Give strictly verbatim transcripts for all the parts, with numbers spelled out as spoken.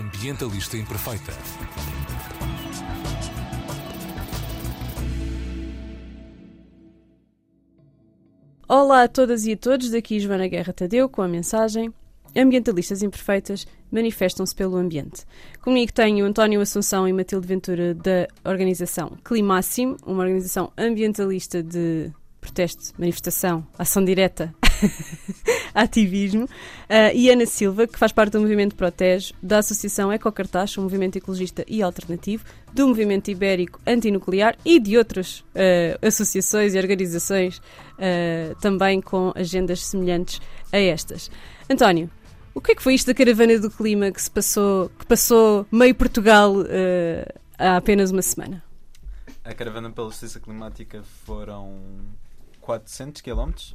ambientalista imperfeita. Olá a todas e a todos, daqui Joana Guerra Tadeu com a mensagem Ambientalistas Imperfeitas manifestam-se pelo ambiente. Comigo tenho António Assunção e Matilde Ventura da organização Climáximo, uma organização ambientalista de protesto, manifestação, ação direta, ativismo, uh, e Ana Silva, que faz parte do movimento Protege, da Associação Eco-Cartaxo, um movimento ecologista e alternativo, do movimento ibérico antinuclear e de outras uh, associações e organizações uh, também com agendas semelhantes a estas. António, o que é que foi isto da caravana do clima que se passou, que passou meio Portugal uh, há apenas uma semana? A caravana pela justiça climática foram quatrocentos quilómetros.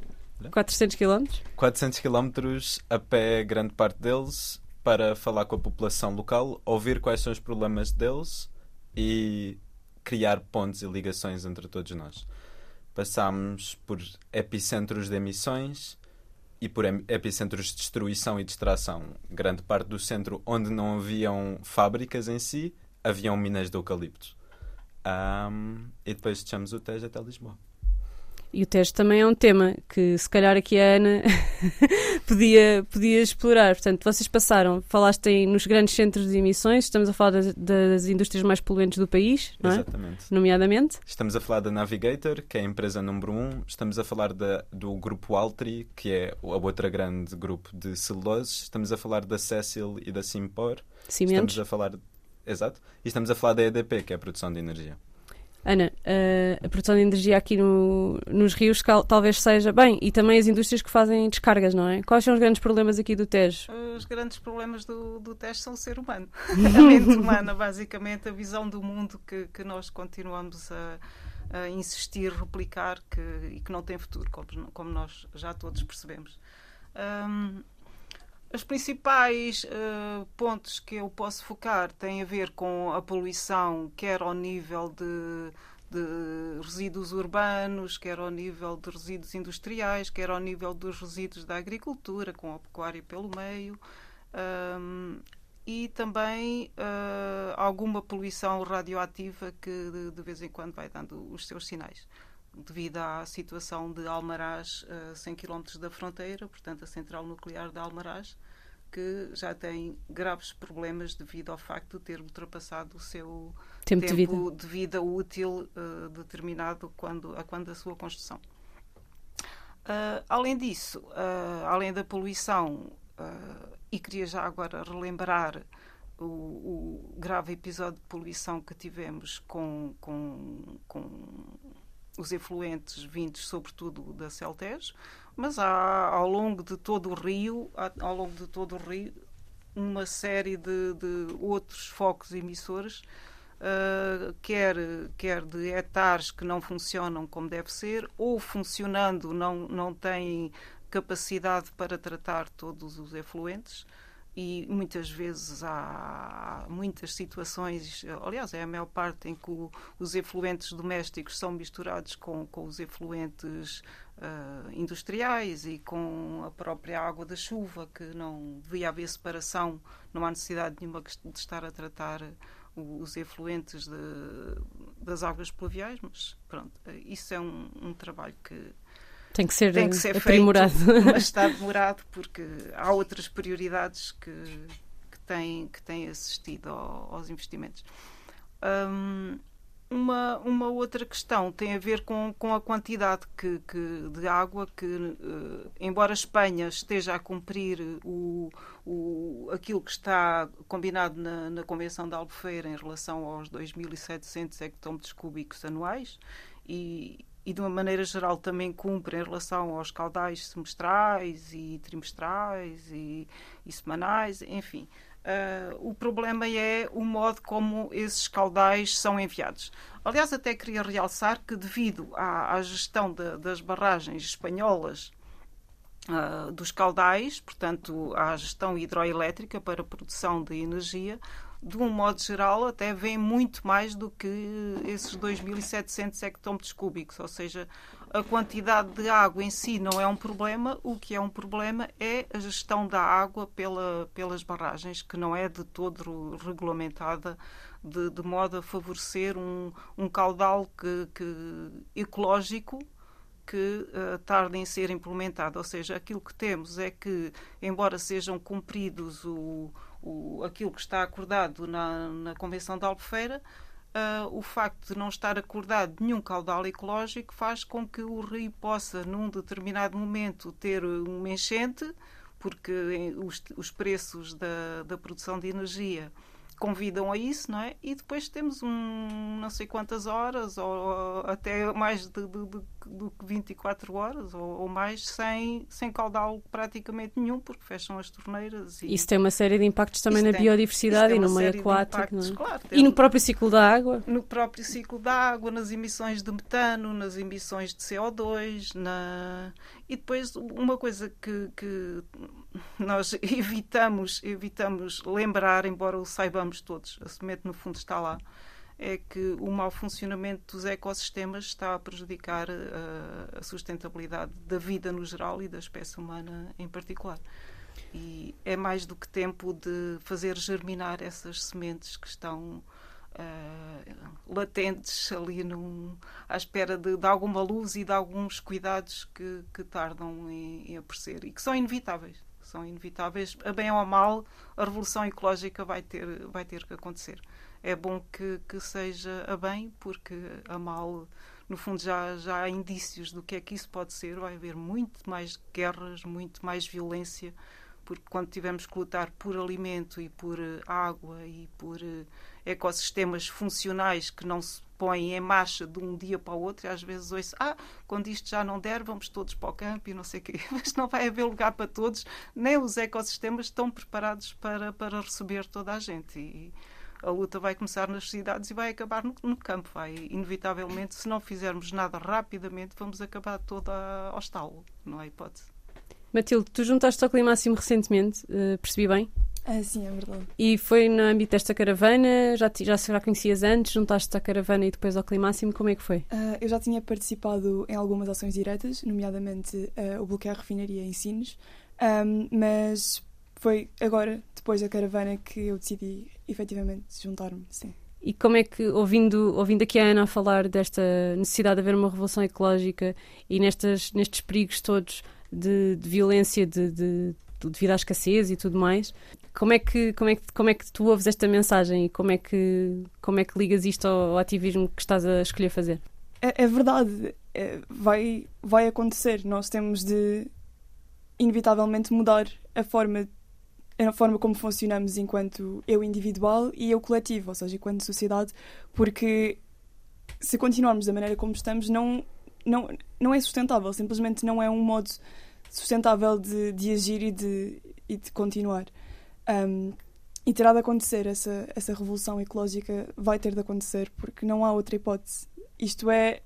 quatrocentos quilómetros? quatrocentos quilómetros, a pé, grande parte deles, para falar com a população local, ouvir quais são os problemas deles e criar pontes e ligações entre todos nós. Passámos por epicentros de emissões e por epicentros de destruição e distração. Grande parte do centro, onde não haviam fábricas em si, haviam minas de eucalipto. Um, e depois deixamos o Tejo até Lisboa. E o Tejo também é um tema que se calhar aqui a Ana podia, podia explorar. Portanto, vocês passaram, falaste aí nos grandes centros de emissões, estamos a falar das, das indústrias mais poluentes do país, não é? Exatamente. Nomeadamente. Estamos a falar da Navigator, que é a empresa número um. Estamos a falar da, do grupo Altri, que é a outra grande grupo de celuloses. Estamos a falar da Cecil e da Simpor. Cimentos. Estamos a falar... Exato. E estamos a falar da E D P, que é a produção de energia. Ana, a produção de energia aqui no, nos rios talvez seja... Bem, e também as indústrias que fazem descargas, não é? Quais são os grandes problemas aqui do Tejo? Os grandes problemas do, do Tejo são o ser humano. A mente humana, basicamente, a visão do mundo que, que nós continuamos a, a insistir, replicar, que, e que não tem futuro, como, como nós já todos percebemos. Um, Os principais uh, pontos que eu posso focar têm a ver com a poluição, quer ao nível de, de resíduos urbanos, quer ao nível de resíduos industriais, quer ao nível dos resíduos da agricultura, com a pecuária pelo meio, um, e também uh, alguma poluição radioativa que de, de vez em quando vai dando os seus sinais. Devido à situação de Almaraz, a cem quilómetros da fronteira, portanto a central nuclear de Almaraz, que já tem graves problemas devido ao facto de ter ultrapassado o seu tempo, tempo de, vida. de vida útil uh, determinado quando, a quando a sua construção. Uh, além disso, uh, além da poluição, uh, e queria já agora relembrar o, o grave episódio de poluição que tivemos com... com, com os efluentes vindos, sobretudo, da Celtejo, mas há, ao longo de todo o rio, há, ao longo de todo o rio, uma série de, de outros focos emissores, uh, quer, quer de etars que não funcionam como deve ser, ou funcionando não, não têm capacidade para tratar todos os efluentes, e muitas vezes há muitas situações, aliás, é a maior parte em que o, os efluentes domésticos são misturados com, com os efluentes uh, industriais e com a própria água da chuva, que não devia haver separação, não há necessidade nenhuma de estar a tratar os efluentes de, das águas pluviais, mas pronto, isso é um, um trabalho que Tem que ser, Tem que ser aprimorado. Feito, mas está demorado porque há outras prioridades que, que, têm, que têm assistido ao, aos investimentos. Um, uma, uma outra questão tem a ver com, com a quantidade que, que, de água que, uh, embora a Espanha esteja a cumprir o, o, aquilo que está combinado na, na Convenção de Albufeira em relação aos dois mil e setecentos hectómetros cúbicos anuais, e e de uma maneira geral também cumpre em relação aos caudais semestrais e trimestrais e, e semanais, enfim. Uh, o problema é o modo como esses caudais são enviados. Aliás, até queria realçar que devido à, à gestão de, das barragens espanholas uh, dos caudais, portanto, à gestão hidroelétrica para a produção de energia, de um modo geral, até vem muito mais do que esses dois mil e setecentos hectómetros cúbicos, ou seja, a quantidade de água em si não é um problema, o que é um problema é a gestão da água pela, pelas barragens, que não é de todo regulamentada de, de modo a favorecer um, um caudal que, que, ecológico que uh, tarde em ser implementado. Ou seja, aquilo que temos é que, embora sejam cumpridos o, o, aquilo que está acordado na, na Convenção de Albufeira, Uh, o facto de não estar acordado nenhum caudal ecológico faz com que o rio possa, num determinado momento, ter uma enchente, porque os, os preços da, da produção de energia convidam a isso, não é? E depois temos um não sei quantas horas, ou, ou até mais do que vinte e quatro horas, ou, ou mais, sem, sem caudal praticamente nenhum, porque fecham as torneiras. E... Isso tem uma série de impactos também isso na tem, biodiversidade e no meio aquático, não é? Claro, e no próprio ciclo da água? No próprio ciclo da água, nas emissões de metano, nas emissões de C O dois, na... E depois uma coisa que, que nós evitamos, evitamos lembrar, embora o saibamos todos, a semente no fundo está lá, é que o mau funcionamento dos ecossistemas está a prejudicar a, a sustentabilidade da vida no geral e da espécie humana em particular. E é mais do que tempo de fazer germinar essas sementes que estão uh, latentes ali num, à espera de, de alguma luz e de alguns cuidados que, que tardam em, em aparecer e que são inevitáveis. São inevitáveis, a bem ou a mal, a revolução ecológica vai ter, vai ter que acontecer. É bom que, que seja a bem, porque a mal, no fundo, já, já há indícios do que é que isso pode ser. Vai haver muito mais guerras, muito mais violência, porque quando tivermos que lutar por alimento e por água e por ecossistemas funcionais que não se põem em marcha de um dia para o outro, e às vezes ouço, ah, quando isto já não der, vamos todos para o campo e não sei o quê. Mas não vai haver lugar para todos, nem os ecossistemas estão preparados para, para receber toda a gente. E a luta vai começar nas cidades e vai acabar no, no campo. Vai, inevitavelmente, se não fizermos nada rapidamente, vamos acabar toda ao estalo. Não há hipótese. Matilde, tu juntaste ao Climáximo recentemente, uh, percebi bem? Ah, sim, é verdade. E foi no âmbito desta caravana, já, já, já conhecias antes, juntaste-te à caravana e depois ao Climáximo, como é que foi? Uh, eu já tinha participado em algumas ações diretas, nomeadamente uh, o bloqueio à refinaria em Sines, um, mas foi agora, depois da caravana, que eu decidi efetivamente juntar-me, sim. E como é que, ouvindo, ouvindo aqui a Ana a falar desta necessidade de haver uma revolução ecológica e nestas, nestes perigos todos, De, de violência de, de, de, devido à escassez e tudo mais, como é, que, como, é que, como é que tu ouves esta mensagem e como é que, como é que ligas isto ao, ao ativismo que estás a escolher fazer? É, é verdade, é, vai, vai acontecer, nós temos de inevitavelmente mudar a forma, a forma como funcionamos enquanto eu individual e eu coletivo, ou seja, enquanto sociedade, porque se continuarmos da maneira como estamos, não Não, não é sustentável, simplesmente não é um modo sustentável de, de agir e de, e de continuar. Um, e terá de acontecer, essa, essa revolução ecológica vai ter de acontecer, porque não há outra hipótese. Isto é,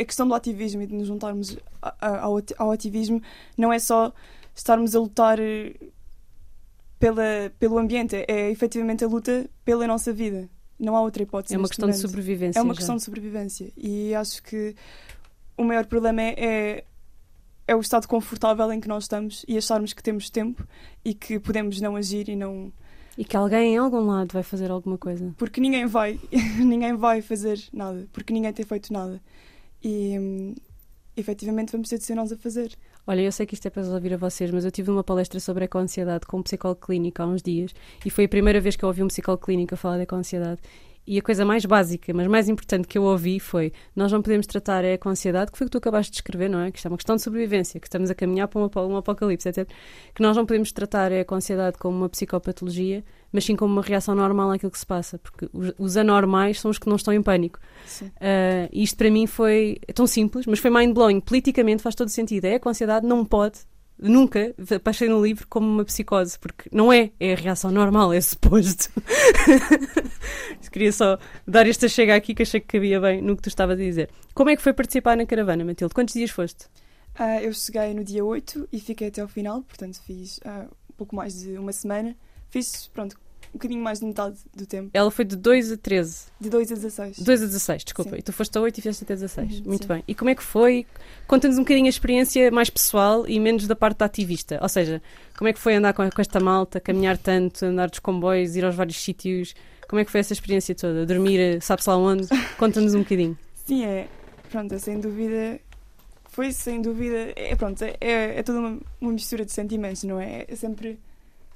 a questão do ativismo e de nos juntarmos a, a, ao, ao ativismo não é só estarmos a lutar pela, pelo ambiente, é, é efetivamente a luta pela nossa vida. Não há outra hipótese. É uma questão de sobrevivência. É uma já. questão de sobrevivência. E acho que o maior problema é, é, é o estado confortável em que nós estamos e acharmos que temos tempo e que podemos não agir e não... E que alguém em algum lado vai fazer alguma coisa. Porque ninguém vai. Ninguém vai fazer nada. Porque ninguém tem feito nada. E, hum, efetivamente, vamos ter de ser nós a fazer. Olha, eu sei que isto é para ouvir a vocês, mas eu tive uma palestra sobre eco-ansiedade com um psicólogo clínico há uns dias e foi a primeira vez que eu ouvi um psicólogo clínico a falar de eco-ansiedade. E a coisa mais básica, mas mais importante que eu ouvi foi: nós não podemos tratar a eco-ansiedade, que foi o que tu acabaste de escrever, não é? Que isto é uma questão de sobrevivência, que estamos a caminhar para um apocalipse, etcétera. Que nós não podemos tratar a eco-ansiedade como uma psicopatologia, mas sim como uma reação normal àquilo que se passa, porque os, os anormais são os que não estão em pânico. Sim. Uh, isto para mim foi tão simples, mas foi mind-blowing. Politicamente faz todo sentido. A eco-ansiedade não pode nunca passei no livro como uma psicose, porque não é, é a reação normal, é suposto. Queria só dar esta chega aqui, que achei que cabia bem no que tu estavas a dizer. Como é que foi participar na caravana, Matilde? Quantos dias foste? Uh, eu cheguei no dia oito e fiquei até ao final, portanto fiz uh, pouco mais de uma semana. Fiz, pronto, um bocadinho mais de metade do tempo. Ela foi de dois a treze. De dois a dezasseis. dois a dezasseis, desculpa. Sim. E tu foste a oito e fizeste até dezasseis. Uhum, muito sim. Bem. E como é que foi? Conta-nos um bocadinho a experiência mais pessoal e menos da parte da ativista. Ou seja, como é que foi andar com esta malta, caminhar tanto, andar dos comboios, ir aos vários sítios? Como é que foi essa experiência toda? Dormir, sabe-se lá onde? Conta-nos um bocadinho. Sim, é. Pronto, é sem dúvida... Foi sem dúvida, é, pronto, é, é toda uma, uma mistura de sentimentos, não é? É sempre,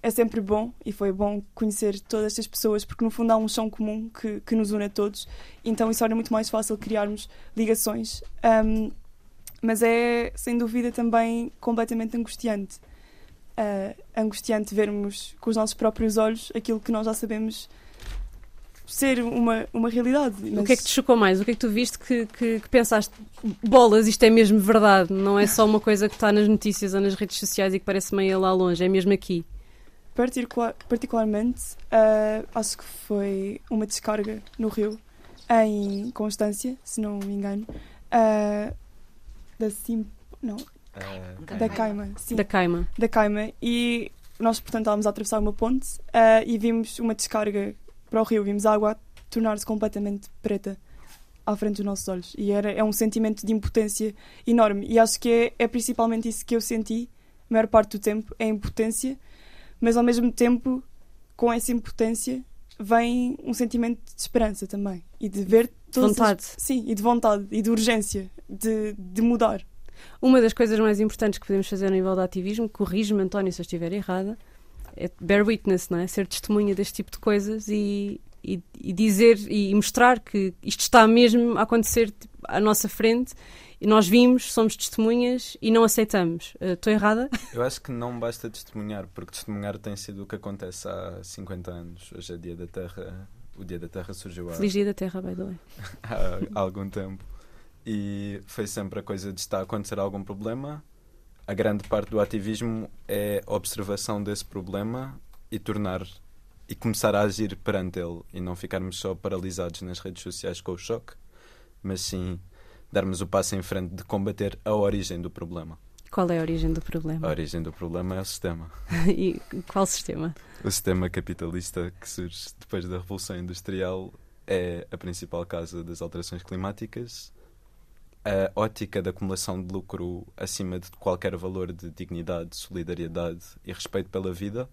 é sempre bom, e foi bom conhecer todas estas pessoas, porque no fundo há um chão comum que, que nos une a todos, então isso torna muito mais fácil criarmos ligações, um, mas é sem dúvida também completamente angustiante. Uh, angustiante vermos com os nossos próprios olhos aquilo que nós já sabemos ser uma, uma realidade. Mas... O que é que te chocou mais? O que é que tu viste que, que, que pensaste? Bolas, isto é mesmo verdade, não é só uma coisa que está nas notícias ou nas redes sociais e que parece meio lá longe, é mesmo aqui. Particular, particularmente, uh, acho que foi uma descarga no rio, em Constância, se não me engano, uh, da Simpor, não, uh, da Caima, sim. Da Caima. Da Caima. E nós, portanto, estávamos a atravessar uma ponte uh, e vimos uma descarga para o rio, vimos a água tornar-se completamente preta à frente dos nossos olhos, e era, é um sentimento de impotência enorme, e acho que é, é principalmente isso que eu senti a maior parte do tempo, é impotência, mas ao mesmo tempo com essa impotência vem um sentimento de esperança também, e de ver todas vontade. As, sim, e de vontade, e de urgência de, de mudar. Uma das coisas mais importantes que podemos fazer no nível do ativismo, corrige-me, António, se eu estiver errada, é bear witness, não é? Ser testemunha deste tipo de coisas e, e, e dizer e mostrar que isto está mesmo a acontecer tipo, à nossa frente, e nós vimos, somos testemunhas e não aceitamos. Estou uh, errada? Eu acho que não basta testemunhar, porque testemunhar tem sido o que acontece há cinquenta anos. Hoje é Dia da Terra. O Dia da Terra surgiu há... Feliz Dia da Terra, by the way. há, há algum tempo. E foi sempre a coisa de estar a acontecer algum problema. A grande parte do ativismo é a observação desse problema e tornar e começar a agir perante ele, e não ficarmos só paralisados nas redes sociais com o choque, mas sim darmos o passo em frente de combater a origem do problema. Qual é a origem do problema? A origem do problema é o sistema. E qual sistema? O sistema capitalista que surge depois da Revolução Industrial é a principal causa das alterações climáticas. A ótica da acumulação de lucro acima de qualquer valor de dignidade, solidariedade e respeito pela vida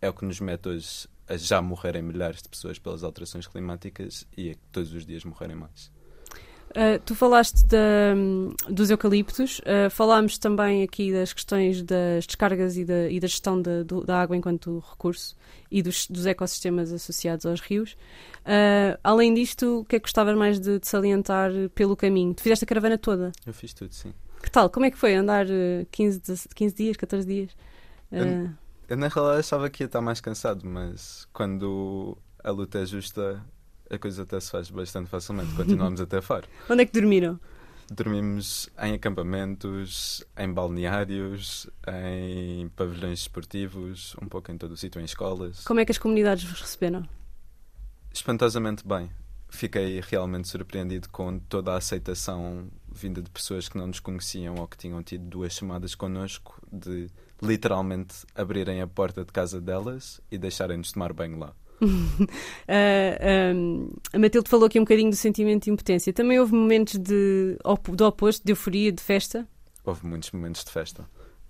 é o que nos mete hoje a já morrerem milhares de pessoas pelas alterações climáticas e a que todos os dias morrerem mais. Uh, tu falaste da, dos eucaliptos, uh, falámos também aqui das questões das descargas e da, e da gestão da, do, da água enquanto recurso e dos, dos ecossistemas associados aos rios. Uh, além disto, o que é que gostavas mais de, de salientar pelo caminho? Tu fizeste a caravana toda? Eu fiz tudo, sim. Que tal? Como é que foi andar quinze dias, catorze dias? Uh... Eu, eu na realidade achava que ia estar mais cansado, mas quando a luta é justa... A coisa até se faz bastante facilmente. Continuamos até Faro. Onde é que dormiram? Dormimos em acampamentos, em balneários, em pavilhões esportivos, um pouco em todo o sítio, em escolas. Como é que as comunidades vos receberam? Espantosamente bem. Fiquei realmente surpreendido com toda a aceitação vinda de pessoas que não nos conheciam ou que tinham tido duas chamadas connosco, de literalmente abrirem a porta de casa delas e deixarem-nos tomar banho lá. uh, um, a Matilde falou aqui um bocadinho do sentimento de impotência. Também houve momentos de, op- do oposto, de euforia, de festa? Houve muitos momentos de festa.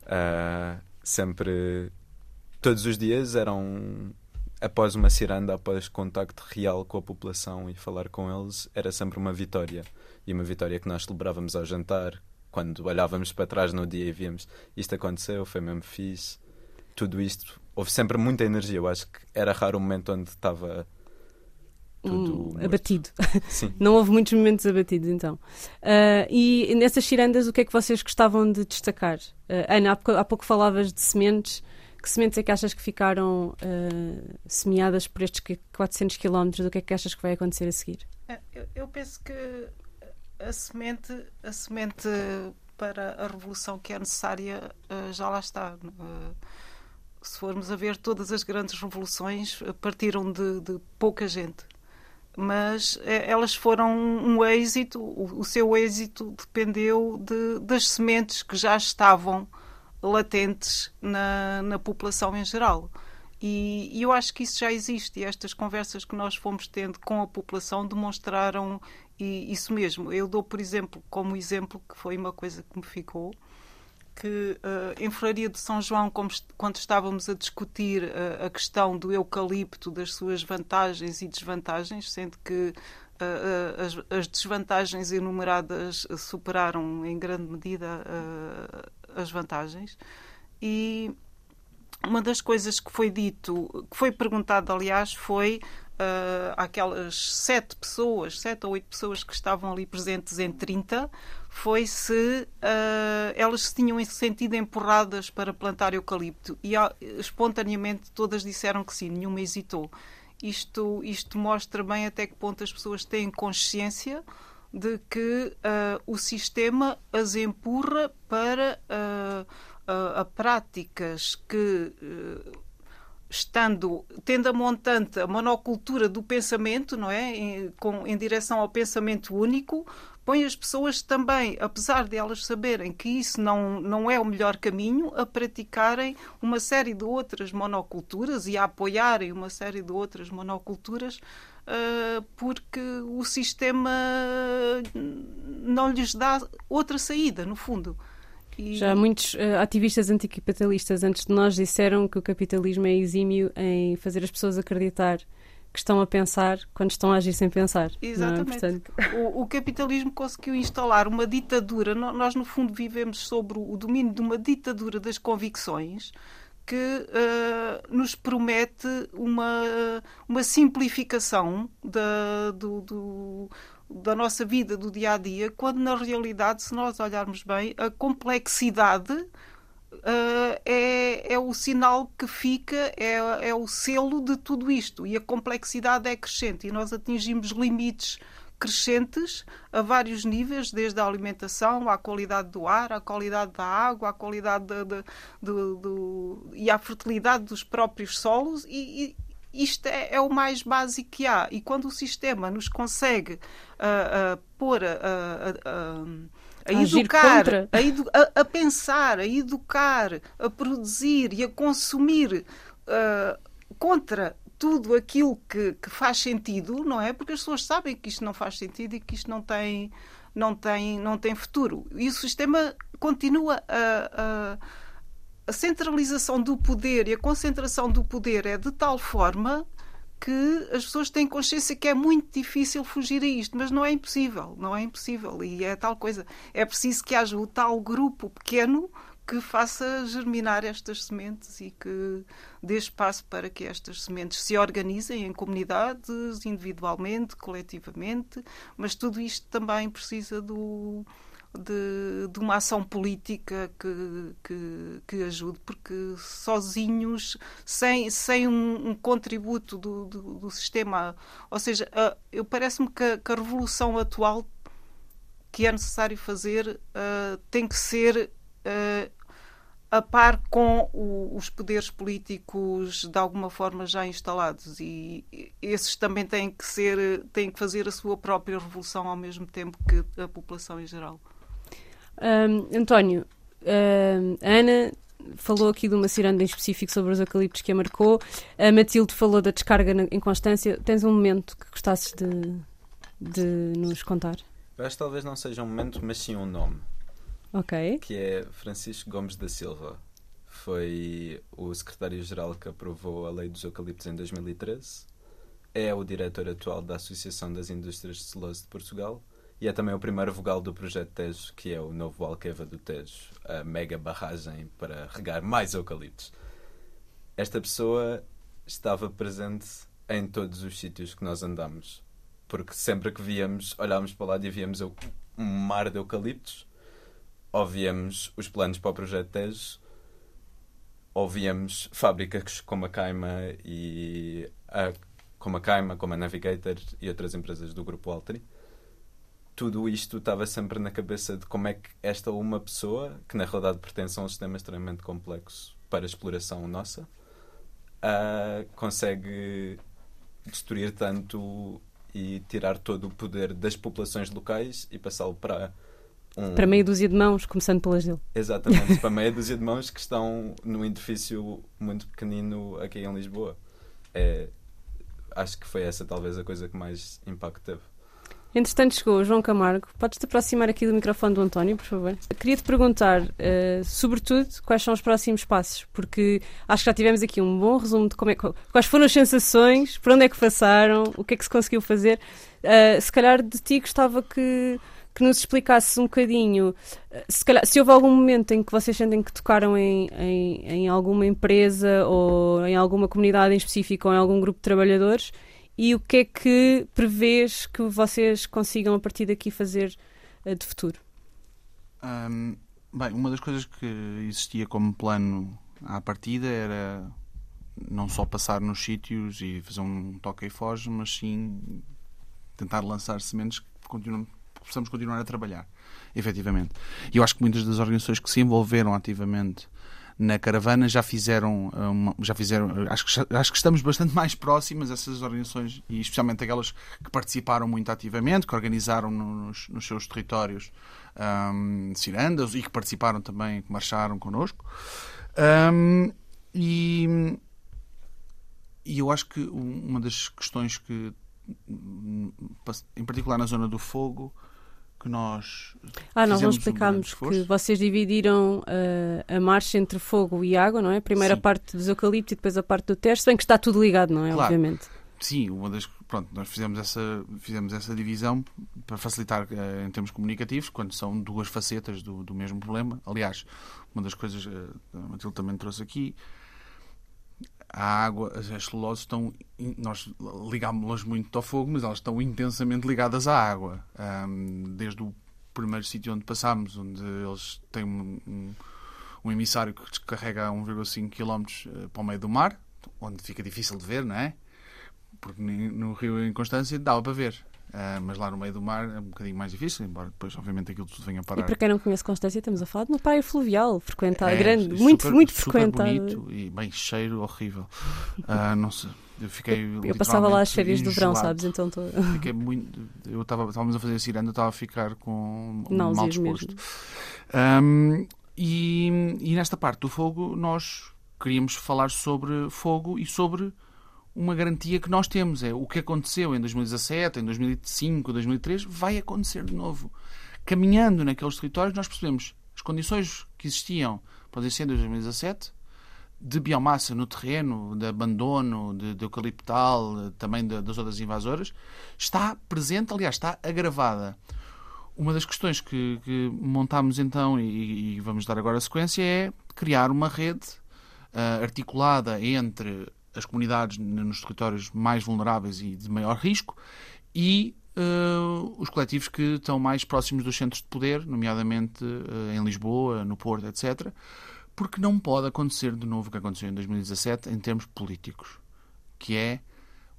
Uh, sempre, todos os dias eram, após uma ciranda, após contacto real com a população e falar com eles, era sempre uma vitória. E uma vitória que nós celebrávamos ao jantar, quando olhávamos para trás no dia e víamos isto aconteceu, foi mesmo fixe. Tudo isto, houve sempre muita energia. Eu acho que era raro o momento onde estava tudo hum, abatido. Sim. Não houve muitos momentos abatidos, então. Uh, e nessas cirandas, o que é que vocês gostavam de destacar? Uh, Ana, há pouco, há pouco falavas de sementes. Que sementes é que achas que ficaram uh, semeadas por estes quatrocentos quilómetros? O que é que achas que vai acontecer a seguir? Eu, eu penso que a semente... A semente... para a revolução que é necessária já lá está. Se formos a ver, todas as grandes revoluções partiram de, de pouca gente, mas elas foram um êxito, o seu êxito dependeu de, das sementes que já estavam latentes na, na população em geral, E, e eu acho que isso já existe, e estas conversas que nós fomos tendo com a população demonstraram isso mesmo. Eu dou, por exemplo, como exemplo, que foi uma coisa que me ficou, que uh, em Frelaria de São João, como, quando estávamos a discutir uh, a questão do eucalipto, das suas vantagens e desvantagens, sendo que uh, as, as desvantagens enumeradas superaram em grande medida uh, as vantagens, e uma das coisas que foi dito, que foi perguntado, aliás, foi uh, àquelas sete pessoas, sete ou oito pessoas que estavam ali presentes em trinta, foi se uh, elas se tinham sentido empurradas para plantar eucalipto. E uh, espontaneamente todas disseram que sim, nenhuma hesitou. Isto, isto mostra bem até que ponto as pessoas têm consciência de que uh, o sistema as empurra para Uh, A, a práticas que, uh, estando, tendo a montante a monocultura do pensamento, não é? Em, com, em direção ao pensamento único, põe as pessoas também, apesar de elas saberem que isso não, não é o melhor caminho, a praticarem uma série de outras monoculturas e a apoiarem uma série de outras monoculturas, uh, porque o sistema não lhes dá outra saída, no fundo. E já muitos uh, ativistas anticapitalistas antes de nós disseram que o capitalismo é exímio em fazer as pessoas acreditar que estão a pensar quando estão a agir sem pensar. Exatamente. Não é? Portanto, o, o capitalismo conseguiu instalar uma ditadura. Nós, no fundo, vivemos sobre o domínio de uma ditadura das convicções que uh, nos promete uma, uma simplificação da, do... do da nossa vida, do dia-a-dia, quando na realidade, se nós olharmos bem, a complexidade uh, é, é o sinal que fica, é, é o selo de tudo isto. E a complexidade é crescente e nós atingimos limites crescentes a vários níveis, desde a alimentação, à qualidade do ar, à qualidade da água, à qualidade de, de, de, do, e à fertilidade dos próprios solos e, e isto é, é o mais básico que há. E quando o sistema nos consegue uh, uh, pôr a, a, a, a, a educar, a, edu a pensar, a educar, a produzir e a consumir uh, contra tudo aquilo que, que faz sentido, não é? Porque as pessoas sabem que isto não faz sentido e que isto não tem, não tem, não tem futuro. E o sistema continua a... a A centralização do poder e a concentração do poder é de tal forma que as pessoas têm consciência que é muito difícil fugir a isto, mas não é impossível, não é impossível. E é tal coisa. É preciso que haja o tal grupo pequeno que faça germinar estas sementes e que dê espaço para que estas sementes se organizem em comunidades, individualmente, coletivamente, mas tudo isto também precisa do... De, de uma ação política que, que, que ajude, porque sozinhos, sem, sem um, um contributo do, do, do sistema, ou seja, a, eu parece-me que a, que a revolução atual que é necessário fazer uh, tem que ser uh, a par com o, os poderes políticos de alguma forma já instalados, e esses também têm que, ser, têm que fazer a sua própria revolução ao mesmo tempo que a população em geral. Um, António, um, a Ana falou aqui de uma ciranda em específico sobre os eucaliptos que a marcou, a Matilde falou da descarga na, em Constância. Tens um momento que gostasses de, de nos contar? Eu acho que talvez não seja um momento, mas sim um nome, okay. Que é Francisco Gomes da Silva. Foi o secretário-geral que aprovou a lei dos eucaliptos em dois mil e treze, é o diretor atual da Associação das Indústrias de Celulose de Portugal e é também o primeiro vogal do Projeto Tejo, que é o novo Alqueva do Tejo, a mega barragem para regar mais eucaliptos. Esta pessoa estava presente em todos os sítios que nós andamos, porque sempre que víamos, olhámos para lá e víamos um mar de eucaliptos, ouvíamos os planos para o Projeto Tejo, ouvíamos fábricas como a Caima, e a, como a Caima, como a Navigator e outras empresas do grupo Altri. Tudo isto estava sempre na cabeça de como é que esta uma pessoa, que na realidade pertence a um sistema extremamente complexo para exploração nossa, uh, consegue destruir tanto e tirar todo o poder das populações locais e passá-lo para Um... Para meia dúzia de mãos, começando pelas dele. Exatamente, para meia dúzia de mãos que estão num edifício muito pequenino aqui em Lisboa. É, acho que foi essa talvez a coisa que mais impacto teve. Entretanto chegou o João Camargo. Podes-te aproximar aqui do microfone do António, por favor? Queria-te perguntar, uh, sobretudo, quais são os próximos passos, porque acho que já tivemos aqui um bom resumo de como é, quais foram as sensações, por onde é que passaram, o que é que se conseguiu fazer. Uh, se calhar de ti gostava que, que nos explicasses um bocadinho, se, calhar, se houve algum momento em que vocês sentem que tocaram em, em, em alguma empresa ou em alguma comunidade em específico ou em algum grupo de trabalhadores, e o que é que prevês que vocês consigam a partir daqui fazer de futuro? Um, bem, uma das coisas que existia como plano à partida era não só passar nos sítios e fazer um toque e foge, mas sim tentar lançar sementes que continuam, possamos continuar a trabalhar, efetivamente. E eu acho que muitas das organizações que se envolveram ativamente na caravana já fizeram, já fizeram acho, que, acho que estamos bastante mais próximas dessas organizações, e especialmente aquelas que participaram muito ativamente, que organizaram nos, nos seus territórios um, cirandas e que participaram também, que marcharam connosco. Um, e, e eu acho que uma das questões que, em particular na Zona do Fogo, que nós Ah, nós não explicámos um que vocês dividiram uh, a marcha entre fogo e água, não é? A primeira Sim. parte dos eucaliptos e depois a parte do teste, bem que está tudo ligado, não é? Claro. Obviamente. Sim, uma das, pronto, nós fizemos essa, fizemos essa divisão para facilitar uh, em termos comunicativos, quando são duas facetas do, do mesmo problema. Aliás, uma das coisas que uh, a Matilde também trouxe aqui, a água, as celuloses estão, nós ligámos-las muito ao fogo, mas elas estão intensamente ligadas à água. Um, desde o primeiro sítio onde passámos, onde eles têm um, um, um emissário que descarrega a um vírgula cinco quilómetros para o meio do mar, onde fica difícil de ver, não é? Porque no rio em Constância dava para ver. Uh, mas lá no meio do mar é um bocadinho mais difícil, embora depois obviamente aquilo tudo venha a parar. E para quem não conhece Constância, estamos a falar de uma praia fluvial frequentada, é, grande, super, muito, muito frequentada, bonito e bem, cheiro horrível. Uh, não sei, eu fiquei eu, eu passava lá as férias engelado. Do verão, sabes, então tô... fiquei muito, eu estava estávamos a fazer ciranda, eu estava a ficar com não, mal disposto. Um, e, e nesta parte do fogo nós queríamos falar sobre fogo e sobre uma garantia que nós temos, é o que aconteceu em dois mil e dezassete, em dois mil e cinco, dois mil e três, vai acontecer de novo. Caminhando naqueles territórios, nós percebemos as condições que existiam para o incêndio de dois mil e dezassete, de biomassa no terreno, de abandono, de, de eucaliptal, também de, das outras invasoras, está presente, aliás, está agravada. Uma das questões que, que montámos então, e, e vamos dar agora a sequência, é criar uma rede uh, articulada entre as comunidades nos territórios mais vulneráveis e de maior risco e uh, os coletivos que estão mais próximos dos centros de poder, nomeadamente uh, em Lisboa, no Porto, etcétera. Porque não pode acontecer de novo o que aconteceu em dois mil e dezassete em termos políticos, que é,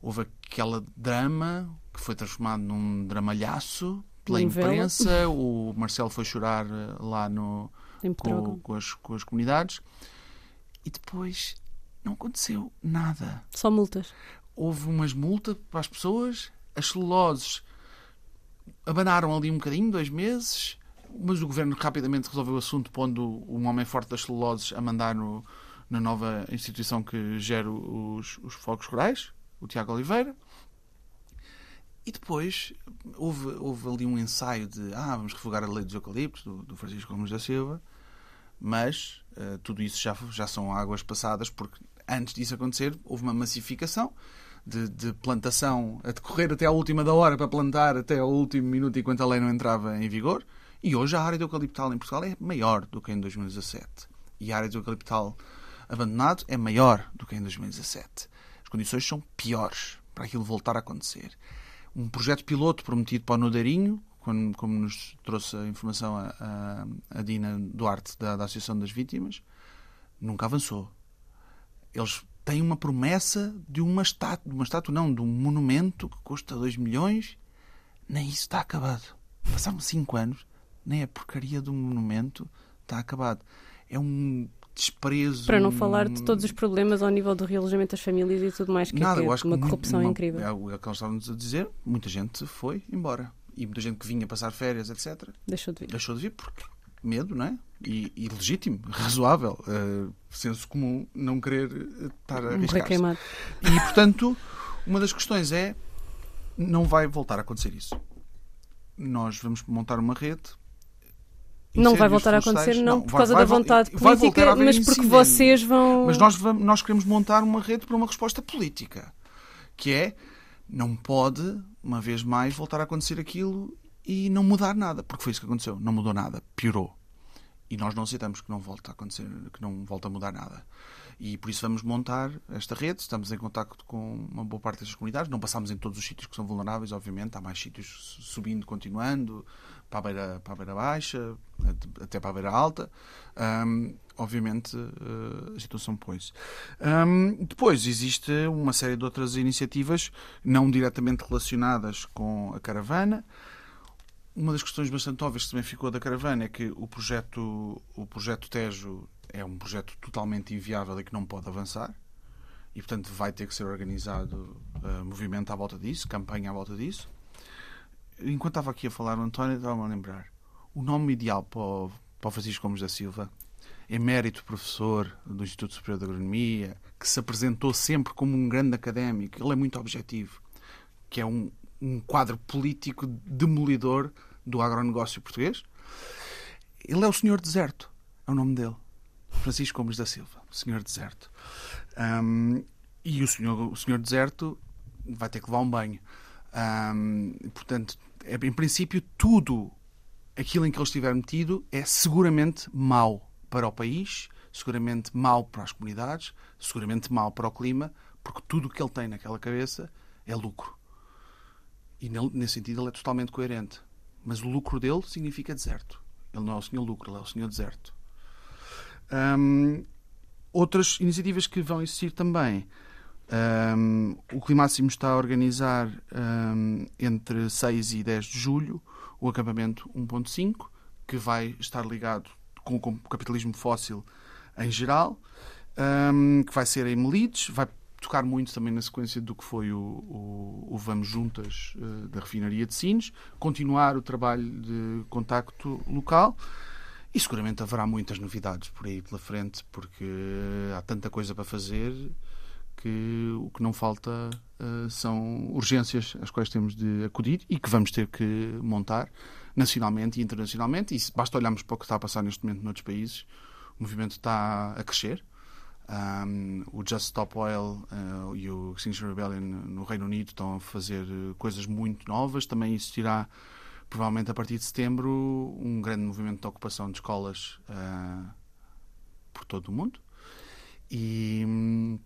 houve aquela drama que foi transformado num dramalhaço pela imprensa, o Marcelo foi chorar uh, lá no, com, com, as, com as comunidades e depois... não aconteceu nada. Só multas. Houve umas multas para as pessoas, as celuloses abanaram ali um bocadinho, dois meses, mas o governo rapidamente resolveu o assunto, pondo um homem forte das celuloses a mandar no, na nova instituição que gera os, os fogos rurais, o Tiago Oliveira. E depois houve, houve ali um ensaio de ah, vamos revogar a lei dos eucaliptos, do, do Francisco Gomes da Silva, mas uh, tudo isso já, já são águas passadas, porque antes disso acontecer, houve uma massificação de, de plantação a decorrer até à última da hora para plantar até ao último minuto enquanto a lei não entrava em vigor. E hoje a área de eucaliptal em Portugal é maior do que em dois mil e dezassete. E a área de eucaliptal abandonado é maior do que em dois mil e dezassete. As condições são piores para aquilo voltar a acontecer. Um projeto piloto prometido para o Nudeirinho, como, como nos trouxe a informação a, a, a Dina Duarte da, da Associação das Vítimas, nunca avançou. Eles têm uma promessa de uma estátua, de uma estátua não, de um monumento que custa dois milhões, nem isso está acabado. Passaram cinco anos, nem a porcaria do monumento está acabado. É um desprezo... Para não um... falar de todos os problemas ao nível do realojamento das famílias e tudo mais, que Nada, é eu acho uma que corrupção muito, incrível. É o que eles estavam-nos a dizer, muita gente foi embora. e muita gente que vinha passar férias, etcétera, deixou de vir. Deixou de vir porque medo, não é? E, e legítimo, razoável, uh, senso comum, não querer estar a arriscar-se. E, portanto, uma das questões é, não vai voltar a acontecer isso. Nós vamos montar uma rede... Não vai voltar a acontecer, não, não por vai, causa vai, da vontade vai, política, vai mas porque vocês vão... Mas nós, vamos, nós queremos montar uma rede para uma resposta política, que é, não pode, uma vez mais, voltar a acontecer aquilo e não mudar nada, porque foi isso que aconteceu, não mudou nada, piorou. E nós não aceitamos que não volte a acontecer, que não volte a mudar nada. E por isso vamos montar esta rede, estamos em contacto com uma boa parte destas comunidades, não passámos em todos os sítios que são vulneráveis, obviamente, há mais sítios subindo, continuando, para a beira, para a beira baixa, até para a beira alta. Um, obviamente, uh, a situação põe-se. Um, depois, existe uma série de outras iniciativas não diretamente relacionadas com a caravana. Uma das questões bastante óbvias que também ficou da caravana é que o projeto, o projeto Tejo é um projeto totalmente inviável e que não pode avançar e, portanto, vai ter que ser organizado uh, movimento à volta disso, campanha à volta disso. Enquanto estava aqui a falar o António, estava-me a lembrar. O nome ideal para o, para o Francisco Gomes da Silva, emérito professor do Instituto Superior de Agronomia, que se apresentou sempre como um grande académico, ele é muito objetivo, que é um um quadro político demolidor do agronegócio português. Ele é o Senhor Deserto, é o nome dele. Francisco Gomes da Silva, Senhor Deserto. Um, e o senhor, o senhor Deserto vai ter que levar um banho. Um, portanto, é, em princípio, tudo aquilo em que ele estiver metido é seguramente mau para o país, seguramente mau para as comunidades, seguramente mau para o clima, porque tudo o que ele tem naquela cabeça é lucro. E nesse sentido ele é totalmente coerente. Mas o lucro dele significa deserto. Ele não é o senhor lucro, ele é o senhor deserto. Hum, outras iniciativas que vão existir também. Hum, o Climáximo está a organizar hum, entre seis e dez de julho o Acampamento um ponto cinco, que vai estar ligado com o capitalismo fóssil em geral, hum, que vai ser em Melides, vai tocar muito também na sequência do que foi o, o, o Vamos Juntas uh, da refinaria de Sines, continuar o trabalho de contacto local e seguramente haverá muitas novidades por aí pela frente, porque há tanta coisa para fazer que o que não falta uh, são urgências às quais temos de acudir e que vamos ter que montar nacionalmente e internacionalmente. E basta olharmos para o que está a passar neste momento noutros países, o movimento está a crescer. Um, o Just Stop Oil uh, e o Extinction Rebellion no Reino Unido estão a fazer coisas muito novas. Também existirá, provavelmente a partir de setembro, um grande movimento de ocupação de escolas uh, por todo o mundo. E,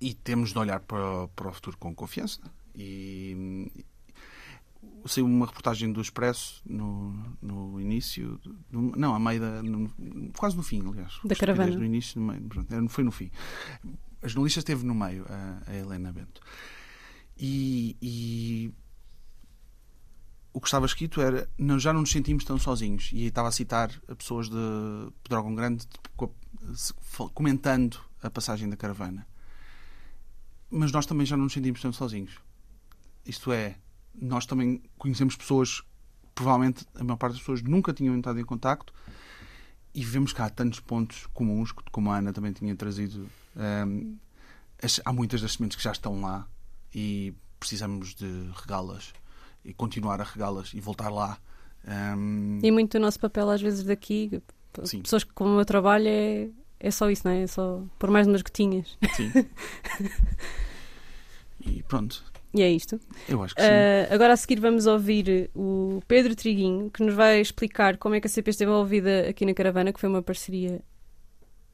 e temos de olhar para, para o futuro com confiança. E, saiu uma reportagem do Expresso no, no início, no, não, a meio da, no, quase no fim, aliás. Da caravana. No início, no meio, foi no fim. A jornalista esteve no meio, a, a Helena Bento. E, e o que estava escrito era: não, já não nos sentimos tão sozinhos. E estava a citar pessoas de Pedrógão Grande comentando a passagem da caravana. Mas nós também já não nos sentimos tão sozinhos. Isto é, nós também conhecemos pessoas, provavelmente a maior parte das pessoas nunca tinham entrado em contacto, e vemos que há tantos pontos comuns, como a Ana também tinha trazido. Hum, há muitas das sementes que já estão lá e precisamos de regá-las e continuar a regá-las e voltar lá. Hum... E muito do nosso papel, às vezes, daqui, sim, pessoas que, como o meu trabalho, é, é só isso, não é? É só pôr mais umas gotinhas. Sim. E pronto. E é isto. Eu acho que sim. Uh, agora a seguir vamos ouvir o Pedro Triguinho, que nos vai explicar como é que a C P esteve envolvida aqui na caravana, que foi uma parceria,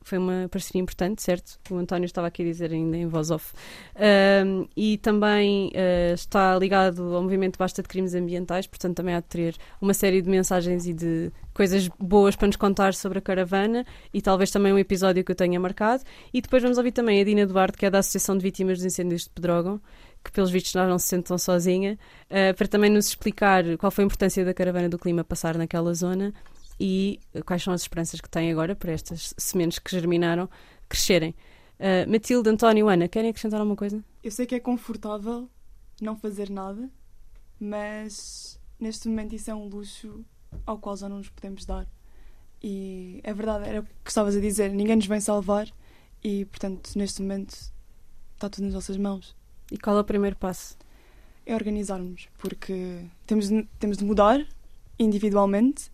foi uma parceria importante, certo? O António estava aqui a dizer ainda em voz off. Uh, e também uh, está ligado ao movimento Basta de Crimes Ambientais, portanto também há de ter uma série de mensagens e de coisas boas para nos contar sobre a caravana e talvez também um episódio que eu tenha marcado. E depois vamos ouvir também a Dina Duarte, que é da Associação de Vítimas dos Incêndios de Pedrógão, que pelos vistos nós não se sentam sozinha, uh, para também nos explicar qual foi a importância da caravana do clima passar naquela zona e quais são as esperanças que têm agora para estas sementes que germinaram crescerem. Uh, Matilde, António, Ana, querem acrescentar alguma coisa? Eu sei que é confortável não fazer nada, mas neste momento isso é um luxo ao qual já não nos podemos dar. E a verdade era o que estavas a dizer, ninguém nos vem salvar e, portanto, neste momento está tudo nas nossas mãos. E qual é o primeiro passo? É organizarmos, porque temos de, temos de mudar individualmente,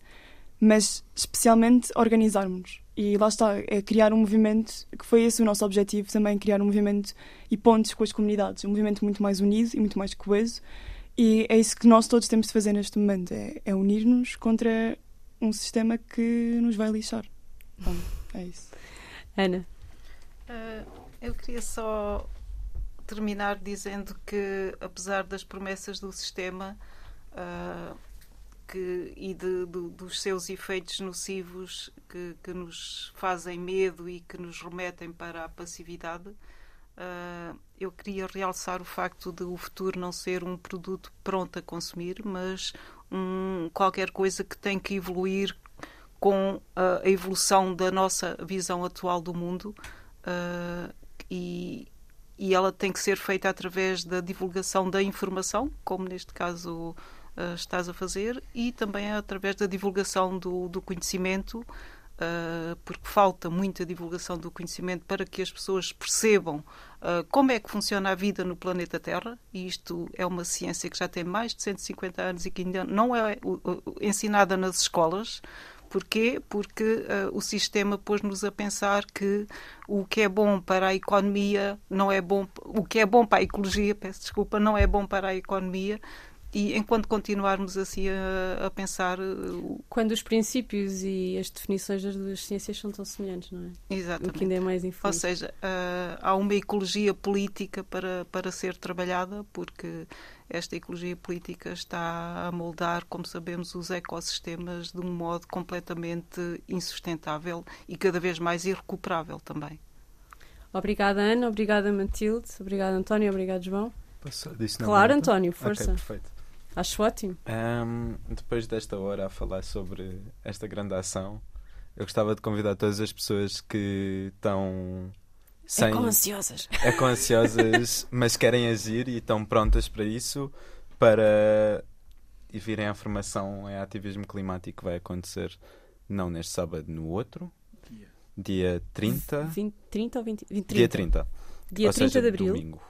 mas especialmente organizarmos. E lá está, é criar um movimento, que foi esse o nosso objetivo também, criar um movimento e pontes com as comunidades, um movimento muito mais unido e muito mais coeso. E é isso que nós todos temos de fazer neste momento, é, é unir-nos contra um sistema que nos vai lixar. Bom, é isso. Ana? Uh, eu queria só terminar dizendo que, apesar das promessas do sistema uh, que, e de, do, dos seus efeitos nocivos que, que nos fazem medo e que nos remetem para a passividade, uh, eu queria realçar o facto de o futuro não ser um produto pronto a consumir, mas um, qualquer coisa que tem que evoluir com a, a evolução da nossa visão atual do mundo, uh, e E ela tem que ser feita através da divulgação da informação, como neste caso uh, estás a fazer, e também através da divulgação do, do conhecimento, uh, porque falta muita divulgação do conhecimento para que as pessoas percebam uh, como é que funciona a vida no planeta Terra. E isto é uma ciência que já tem mais de cento e cinquenta anos e que ainda não é ensinada nas escolas. Porquê? Porque uh, o sistema pôs-nos a pensar que o que é bom para a economia não é bom, o que é bom para a ecologia, peço desculpa, não é bom para a economia, e enquanto continuarmos assim a, a pensar... Uh, Quando os princípios e as definições das duas ciências são tão semelhantes, não é? Exatamente. O que ainda é mais infeliz. Ou seja, uh, há uma ecologia política para, para ser trabalhada, porque... Esta ecologia política está a moldar, como sabemos, os ecossistemas de um modo completamente insustentável e cada vez mais irrecuperável também. Obrigada, Ana. Obrigada, Matilde. Obrigada, António. Obrigado, João. Posso, disse claro, momento? António. Força. Okay, perfeito. Acho ótimo. Um, depois desta hora a falar sobre esta grande ação, eu gostava de convidar todas as pessoas que estão... Sem... É com ansiosas. É com ansiosas, mas querem agir e estão prontas para isso, para e virem à formação em ativismo climático que vai acontecer, não neste sábado, no outro, yeah. dia trinta. vinte, trinta ou vinte, vinte, trinta. Dia trinta. Dia ou trinta seja, de abril. Domingo,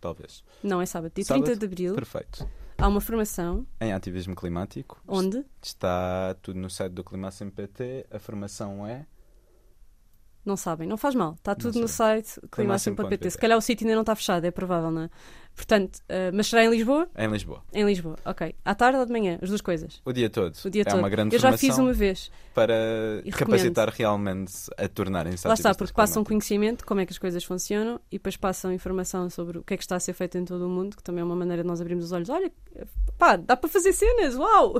talvez. Não, é sábado. Dia sábado? trinta de abril. Perfeito. Há uma formação em ativismo climático. Onde? Está tudo no site do Climáximo P T. A formação é... Não sabem, não faz mal, está tudo no site climáximo ponto pt. Se calhar o sítio ainda não está fechado, é provável, não é? Portanto, uh, mas será em Lisboa? Em Lisboa. Em Lisboa, ok. À tarde ou de manhã? As duas coisas? O dia todo. O dia é todo. Uma grande Eu já fiz uma vez. Para e capacitar recomendo. Realmente a tornarem-se. Lá está, porque passam conhecimento, como é que as coisas funcionam, e depois passam informação sobre o que é que está a ser feito em todo o mundo, que também é uma maneira de nós abrirmos os olhos. Olha, pá, dá para fazer cenas, uau!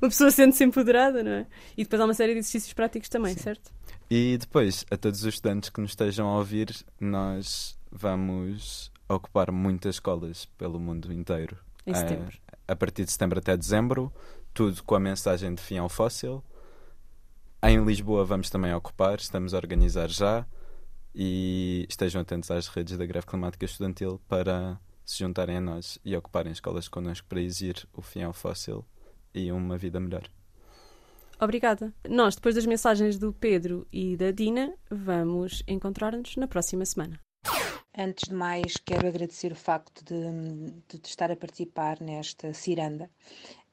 Uma pessoa sente-se empoderada, não é? E depois há uma série de exercícios práticos também, sim, certo? E depois, a todos os estudantes que nos estejam a ouvir, nós vamos ocupar muitas escolas pelo mundo inteiro. Em setembro. A, a partir de setembro até dezembro, tudo com a mensagem de fim ao fóssil. Em Lisboa vamos também ocupar, estamos a organizar já. E estejam atentos às redes da Greve Climática Estudantil para se juntarem a nós e ocuparem escolas connosco para exigir o fim ao fóssil e uma vida melhor. Obrigada. Nós, depois das mensagens do Pedro e da Dina, vamos encontrar-nos na próxima semana. Antes de mais, quero agradecer o facto de, de estar a participar nesta ciranda.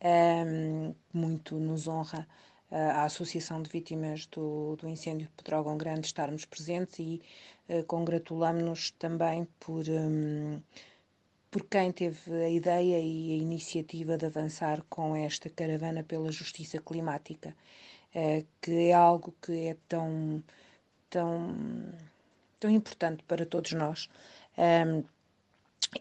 Um, muito nos honra uh, a Associação de Vítimas do, do Incêndio de Pedrógão Grande estarmos presentes e uh, congratulamo-nos também por, um, por quem teve a ideia e a iniciativa de avançar com esta caravana pela justiça climática, uh, que é algo que é tão... tão tão importante para todos nós, um,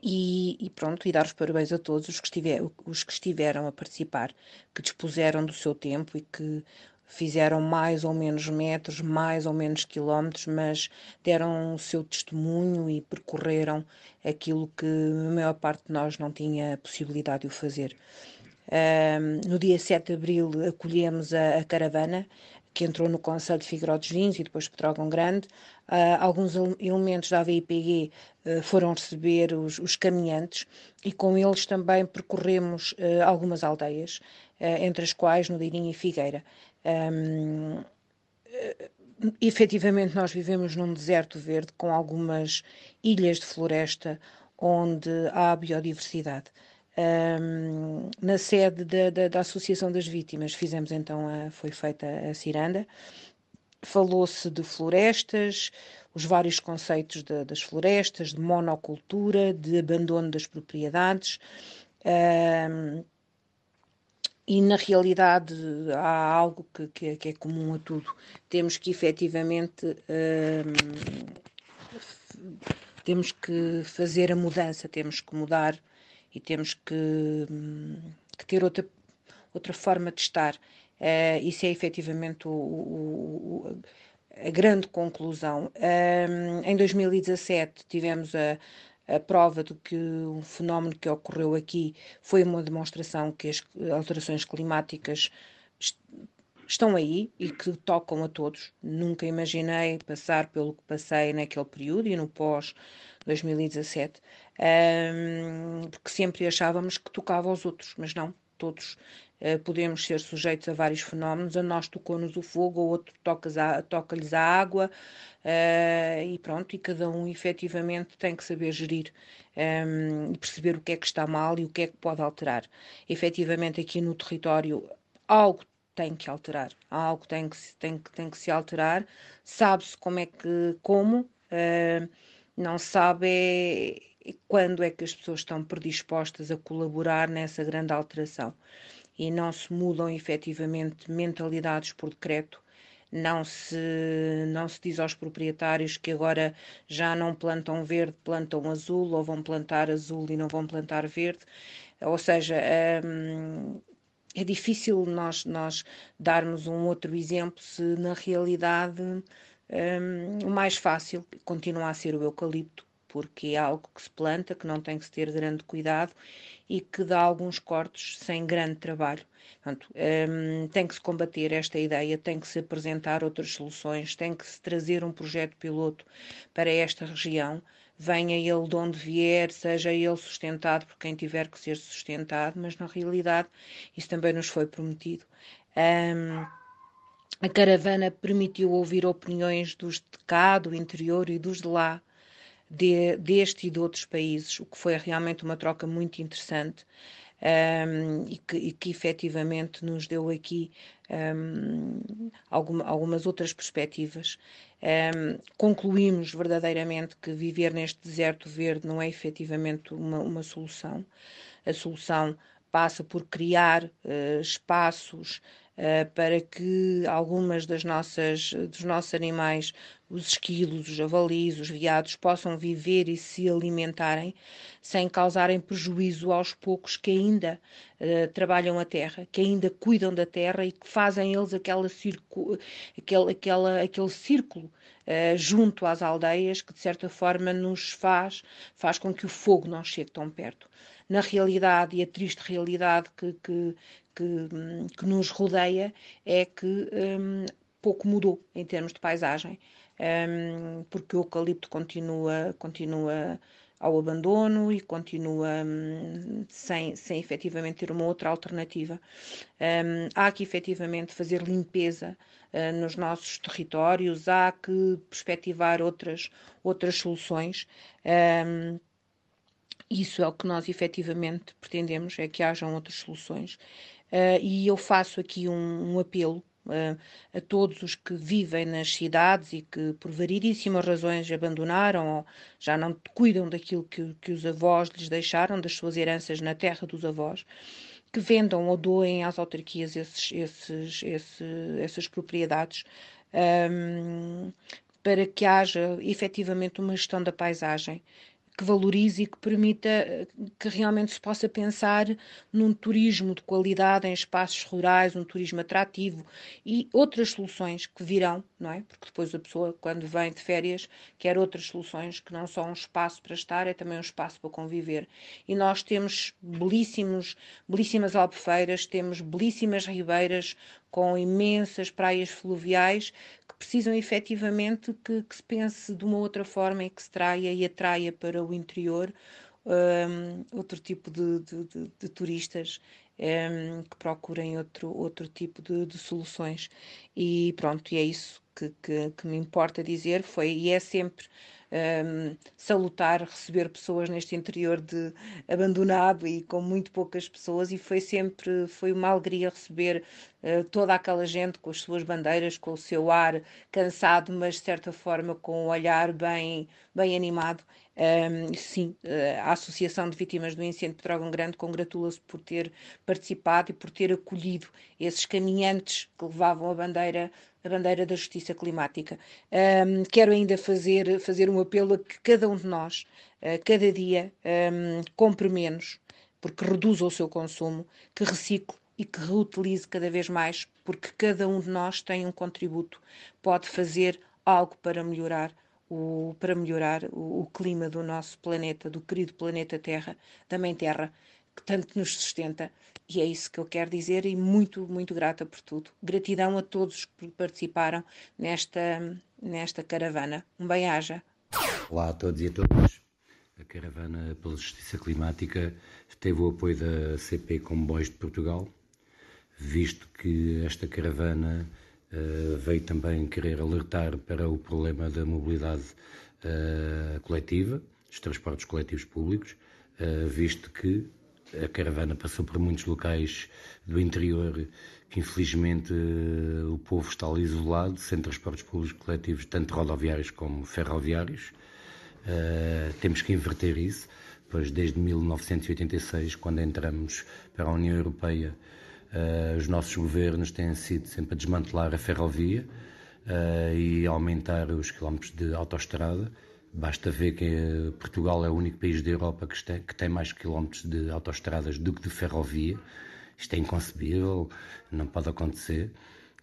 e, e pronto, e dar os parabéns a todos os que, estiver, os que estiveram a participar, que dispuseram do seu tempo e que fizeram mais ou menos metros, mais ou menos quilómetros, mas deram o seu testemunho e percorreram aquilo que a maior parte de nós não tinha possibilidade de o fazer. Um, no dia sete de abril acolhemos a, a caravana, que entrou no Conselho de Figueiró dos Vinhos e depois de Pedrógão Grande. Uh, alguns elementos da A V I P G uh, foram receber os, os caminhantes e com eles também percorremos uh, algumas aldeias, uh, entre as quais Nudeirinho e Figueira. Um, uh, efetivamente nós vivemos num deserto verde com algumas ilhas de floresta onde há biodiversidade. Um, na sede da, da, da Associação das Vítimas fizemos então, a, foi feita a ciranda, falou-se de florestas, os vários conceitos de, das florestas, de monocultura, de abandono das propriedades, um, e na realidade há algo que, que, que é comum a tudo, temos que efetivamente um, temos que fazer a mudança, temos que mudar e temos que, que ter outra, outra forma de estar. Uh, isso é efetivamente o, o, o, a grande conclusão. Um, em dois mil e dezassete tivemos a, a prova de que o fenómeno que ocorreu aqui foi uma demonstração que as alterações climáticas est- estão aí e que tocam a todos. Nunca imaginei passar pelo que passei naquele período e no pós-dois mil e dezassete. Um, porque sempre achávamos que tocava aos outros, mas não, todos uh, podemos ser sujeitos a vários fenómenos, a nós tocou-nos o fogo, a outro a, toca-lhes a água, uh, e pronto, e cada um efetivamente tem que saber gerir um, e perceber o que é que está mal e o que é que pode alterar. Efetivamente aqui no território algo tem que alterar, algo tem que, tem que, tem que se alterar, sabe-se como é que, como, uh, não sabe é... quando é que as pessoas estão predispostas a colaborar nessa grande alteração e não se mudam efetivamente mentalidades por decreto, não se, não se diz aos proprietários que agora já não plantam verde, plantam azul, ou vão plantar azul e não vão plantar verde, ou seja, hum, é difícil nós, nós darmos um outro exemplo se na realidade hum, o mais fácil continua a ser o eucalipto, porque é algo que se planta, que não tem que se ter grande cuidado e que dá alguns cortes sem grande trabalho. Portanto, um, tem que se combater esta ideia, tem que se apresentar outras soluções, tem que se trazer um projeto piloto para esta região, venha ele de onde vier, seja ele sustentado por quem tiver que ser sustentado, mas na realidade isso também nos foi prometido. Um, a caravana permitiu ouvir opiniões dos de cá, do interior e dos de lá, De, deste e de outros países, o que foi realmente uma troca muito interessante um, e, que, e que efetivamente nos deu aqui um, alguma, algumas outras perspectivas. Um, concluímos verdadeiramente que viver neste deserto verde não é efetivamente uma, uma solução. A solução passa por criar uh, espaços Uh, para que algumas das nossas, dos nossos animais, os esquilos, os javalis, os veados, possam viver e se alimentarem sem causarem prejuízo aos poucos que ainda uh, trabalham a terra, que ainda cuidam da terra e que fazem eles aquela circo, aquele, aquela, aquele círculo uh, junto às aldeias que, de certa forma, nos faz, faz com que o fogo não chegue tão perto. Na realidade, e a triste realidade que, que Que, que nos rodeia é que um, pouco mudou em termos de paisagem, um, porque o eucalipto continua, continua ao abandono e continua um, sem, sem efetivamente ter uma outra alternativa. Um, há que efetivamente fazer limpeza uh, nos nossos territórios, há que perspectivar outras, outras soluções. Um, isso é o que nós efetivamente pretendemos, é que hajam outras soluções. Uh, e eu faço aqui um, um apelo uh, a todos os que vivem nas cidades e que por variedíssimas razões abandonaram ou já não cuidam daquilo que, que os avós lhes deixaram, das suas heranças na terra dos avós, que vendam ou doem às autarquias esses, esses, esse, essas propriedades, um, para que haja efetivamente uma gestão da paisagem que valorize e que permita que realmente se possa pensar num turismo de qualidade em espaços rurais, um turismo atrativo e outras soluções que virão, não é? Porque depois a pessoa, quando vem de férias, quer outras soluções que não só um espaço para estar, é também um espaço para conviver. E nós temos belíssimos, belíssimas albufeiras, temos belíssimas ribeiras, com imensas praias fluviais que precisam efetivamente que, que se pense de uma outra forma e que se traia e atraia para o interior um, outro tipo de, de, de, de turistas um, que procurem outro, outro tipo de, de soluções. E pronto, e é isso que, que, que me importa dizer, foi e é sempre um, salutar receber pessoas neste interior de, abandonado e com muito poucas pessoas, e foi sempre foi uma alegria receber uh, toda aquela gente com as suas bandeiras, com o seu ar cansado, mas de certa forma com um olhar bem, bem animado. Um, sim, a Associação de Vítimas do Incêndio de Pedrógão Grande congratula-se por ter participado e por ter acolhido esses caminhantes que levavam a bandeira, a bandeira da justiça climática. Um, quero ainda fazer, fazer um apelo a que cada um de nós, uh, cada dia, um, compre menos, porque reduza o seu consumo, que recicle e que reutilize cada vez mais, porque cada um de nós tem um contributo, pode fazer algo para melhorar O, para melhorar o, o clima do nosso planeta, do querido planeta Terra, da Mãe Terra, que tanto nos sustenta. E é isso que eu quero dizer, e muito, muito grata por tudo. Gratidão a todos que participaram nesta, nesta caravana. Um bem-aja. Olá a todos e a todas. A Caravana pela Justiça Climática teve o apoio da C P Comboios de Portugal, visto que esta caravana Uh, veio também querer alertar para o problema da mobilidade uh, coletiva, dos transportes coletivos públicos, uh, visto que a caravana passou por muitos locais do interior que infelizmente uh, o povo está ali isolado, sem transportes públicos coletivos, tanto rodoviários como ferroviários. Uh, temos que inverter isso, pois desde mil novecentos e oitenta e seis, quando entramos para a União Europeia, Uh, os nossos governos têm sido sempre a desmantelar a ferrovia uh, e aumentar os quilómetros de autoestrada. Basta ver que uh, Portugal é o único país da Europa que tem, que tem mais quilómetros de autoestradas do que de ferrovia. Isto é inconcebível, não pode acontecer.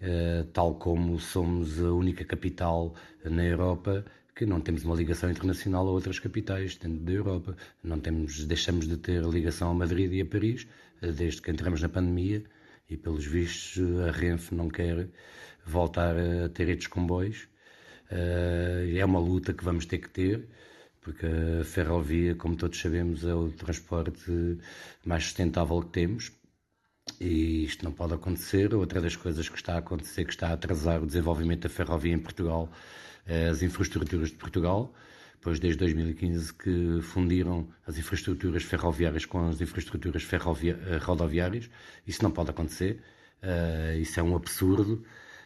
Uh, tal como somos a única capital na Europa que não temos uma ligação internacional a outras capitais da Europa. Não temos, deixamos de ter ligação a Madrid e a Paris desde que entramos na pandemia, e pelos vistos a Renfe não quer voltar a ter estes comboios. É uma luta que vamos ter que ter, porque a ferrovia, como todos sabemos, é o transporte mais sustentável que temos, e isto não pode acontecer. Outra das coisas que está a acontecer, que está a atrasar o desenvolvimento da ferrovia em Portugal, é as infraestruturas de Portugal, pois desde dois mil e quinze que fundiram as infraestruturas ferroviárias com as infraestruturas ferrovia, rodoviárias. Isso não pode acontecer, uh, isso é um absurdo,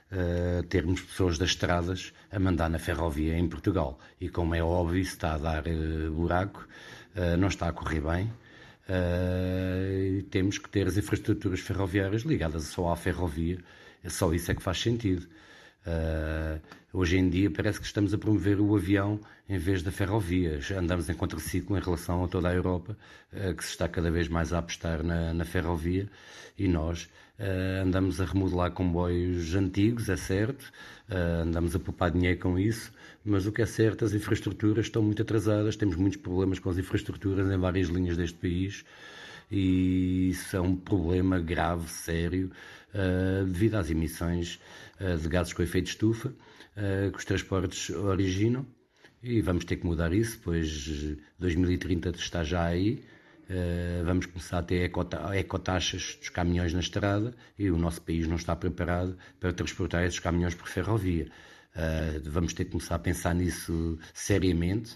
uh, termos pessoas das estradas a mandar na ferrovia em Portugal, e como é óbvio, isso está a dar uh, buraco, uh, não está a correr bem. Uh, temos que ter as infraestruturas ferroviárias ligadas só à ferrovia, só isso é que faz sentido. Uh, hoje em dia parece que estamos a promover o avião em vez da ferrovia. Andamos em contraciclo em relação a toda a Europa, uh, que se está cada vez mais a apostar na, na ferrovia, e nós uh, andamos a remodelar comboios antigos, é certo, uh, andamos a poupar dinheiro com isso, mas o que é certo, as infraestruturas estão muito atrasadas, temos muitos problemas com as infraestruturas em várias linhas deste país, e isso é um problema grave, sério, uh, devido às emissões uh, de gases com efeito de estufa uh, que os transportes originam, e vamos ter que mudar isso, pois dois mil e trinta está já aí. Uh, vamos começar a ter ecota- ecotaxas dos caminhões na estrada, e o nosso país não está preparado para transportar esses caminhões por ferrovia. Uh, vamos ter que começar a pensar nisso seriamente,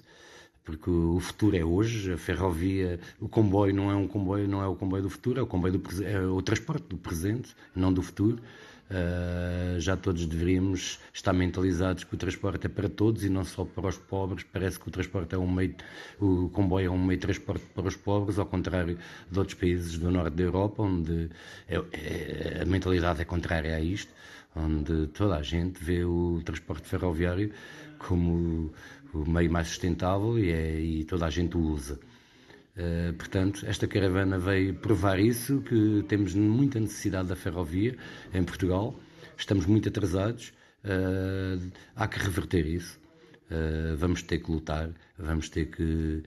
porque o futuro é hoje. A ferrovia, o comboio não é um comboio, não é o comboio do futuro, é o comboio do é o transporte do presente, não do futuro. Uh, já todos deveríamos estar mentalizados que o transporte é para todos e não só para os pobres. Parece que o transporte é um meio, o comboio é um meio de transporte para os pobres, ao contrário de outros países do norte da Europa, onde é, é, a mentalidade é contrária a isto, onde toda a gente vê o transporte ferroviário como o meio mais sustentável, e, é, e toda a gente o usa. Uh, portanto, esta caravana veio provar isso, que temos muita necessidade da ferrovia em Portugal, estamos muito atrasados, uh, há que reverter isso, uh, vamos ter que lutar, vamos ter que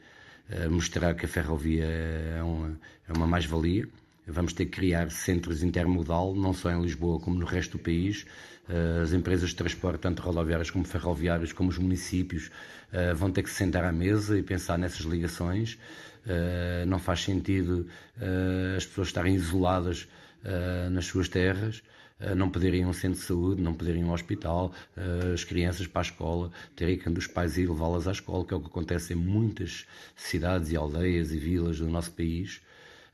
uh, mostrar que a ferrovia é uma, é uma mais-valia, Vamos ter que criar centros intermodal, não só em Lisboa como no resto do país. As empresas de transporte, tanto rodoviárias como ferroviárias, como os municípios, vão ter que se sentar à mesa e pensar nessas ligações. Não faz sentido as pessoas estarem isoladas nas suas terras, não poderem ir a um centro de saúde, não poderem ir a um hospital, as crianças para a escola, terem que andar os pais e levá-las à escola, que é o que acontece em muitas cidades e aldeias e vilas do nosso país.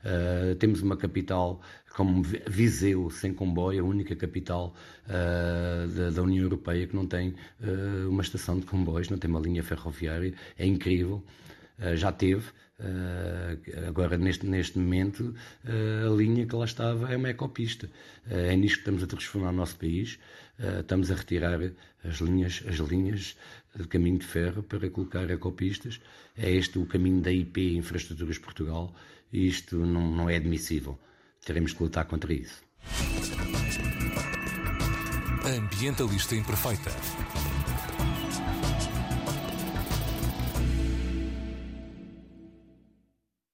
Uh, temos uma capital como Viseu, sem comboio, a única capital uh, da, da União Europeia que não tem uh, uma estação de comboios, não tem uma linha ferroviária, é incrível, uh, já teve, uh, agora neste, neste momento uh, a linha que lá estava é uma ecopista, uh, é nisto que estamos a transformar o nosso país, uh, estamos a retirar as linhas, as linhas de caminho de ferro para colocar ecopistas, é este o caminho da I P, Infraestruturas de Portugal. Isto não, não é admissível. Teremos que lutar contra isso. Ambientalista Imperfeita.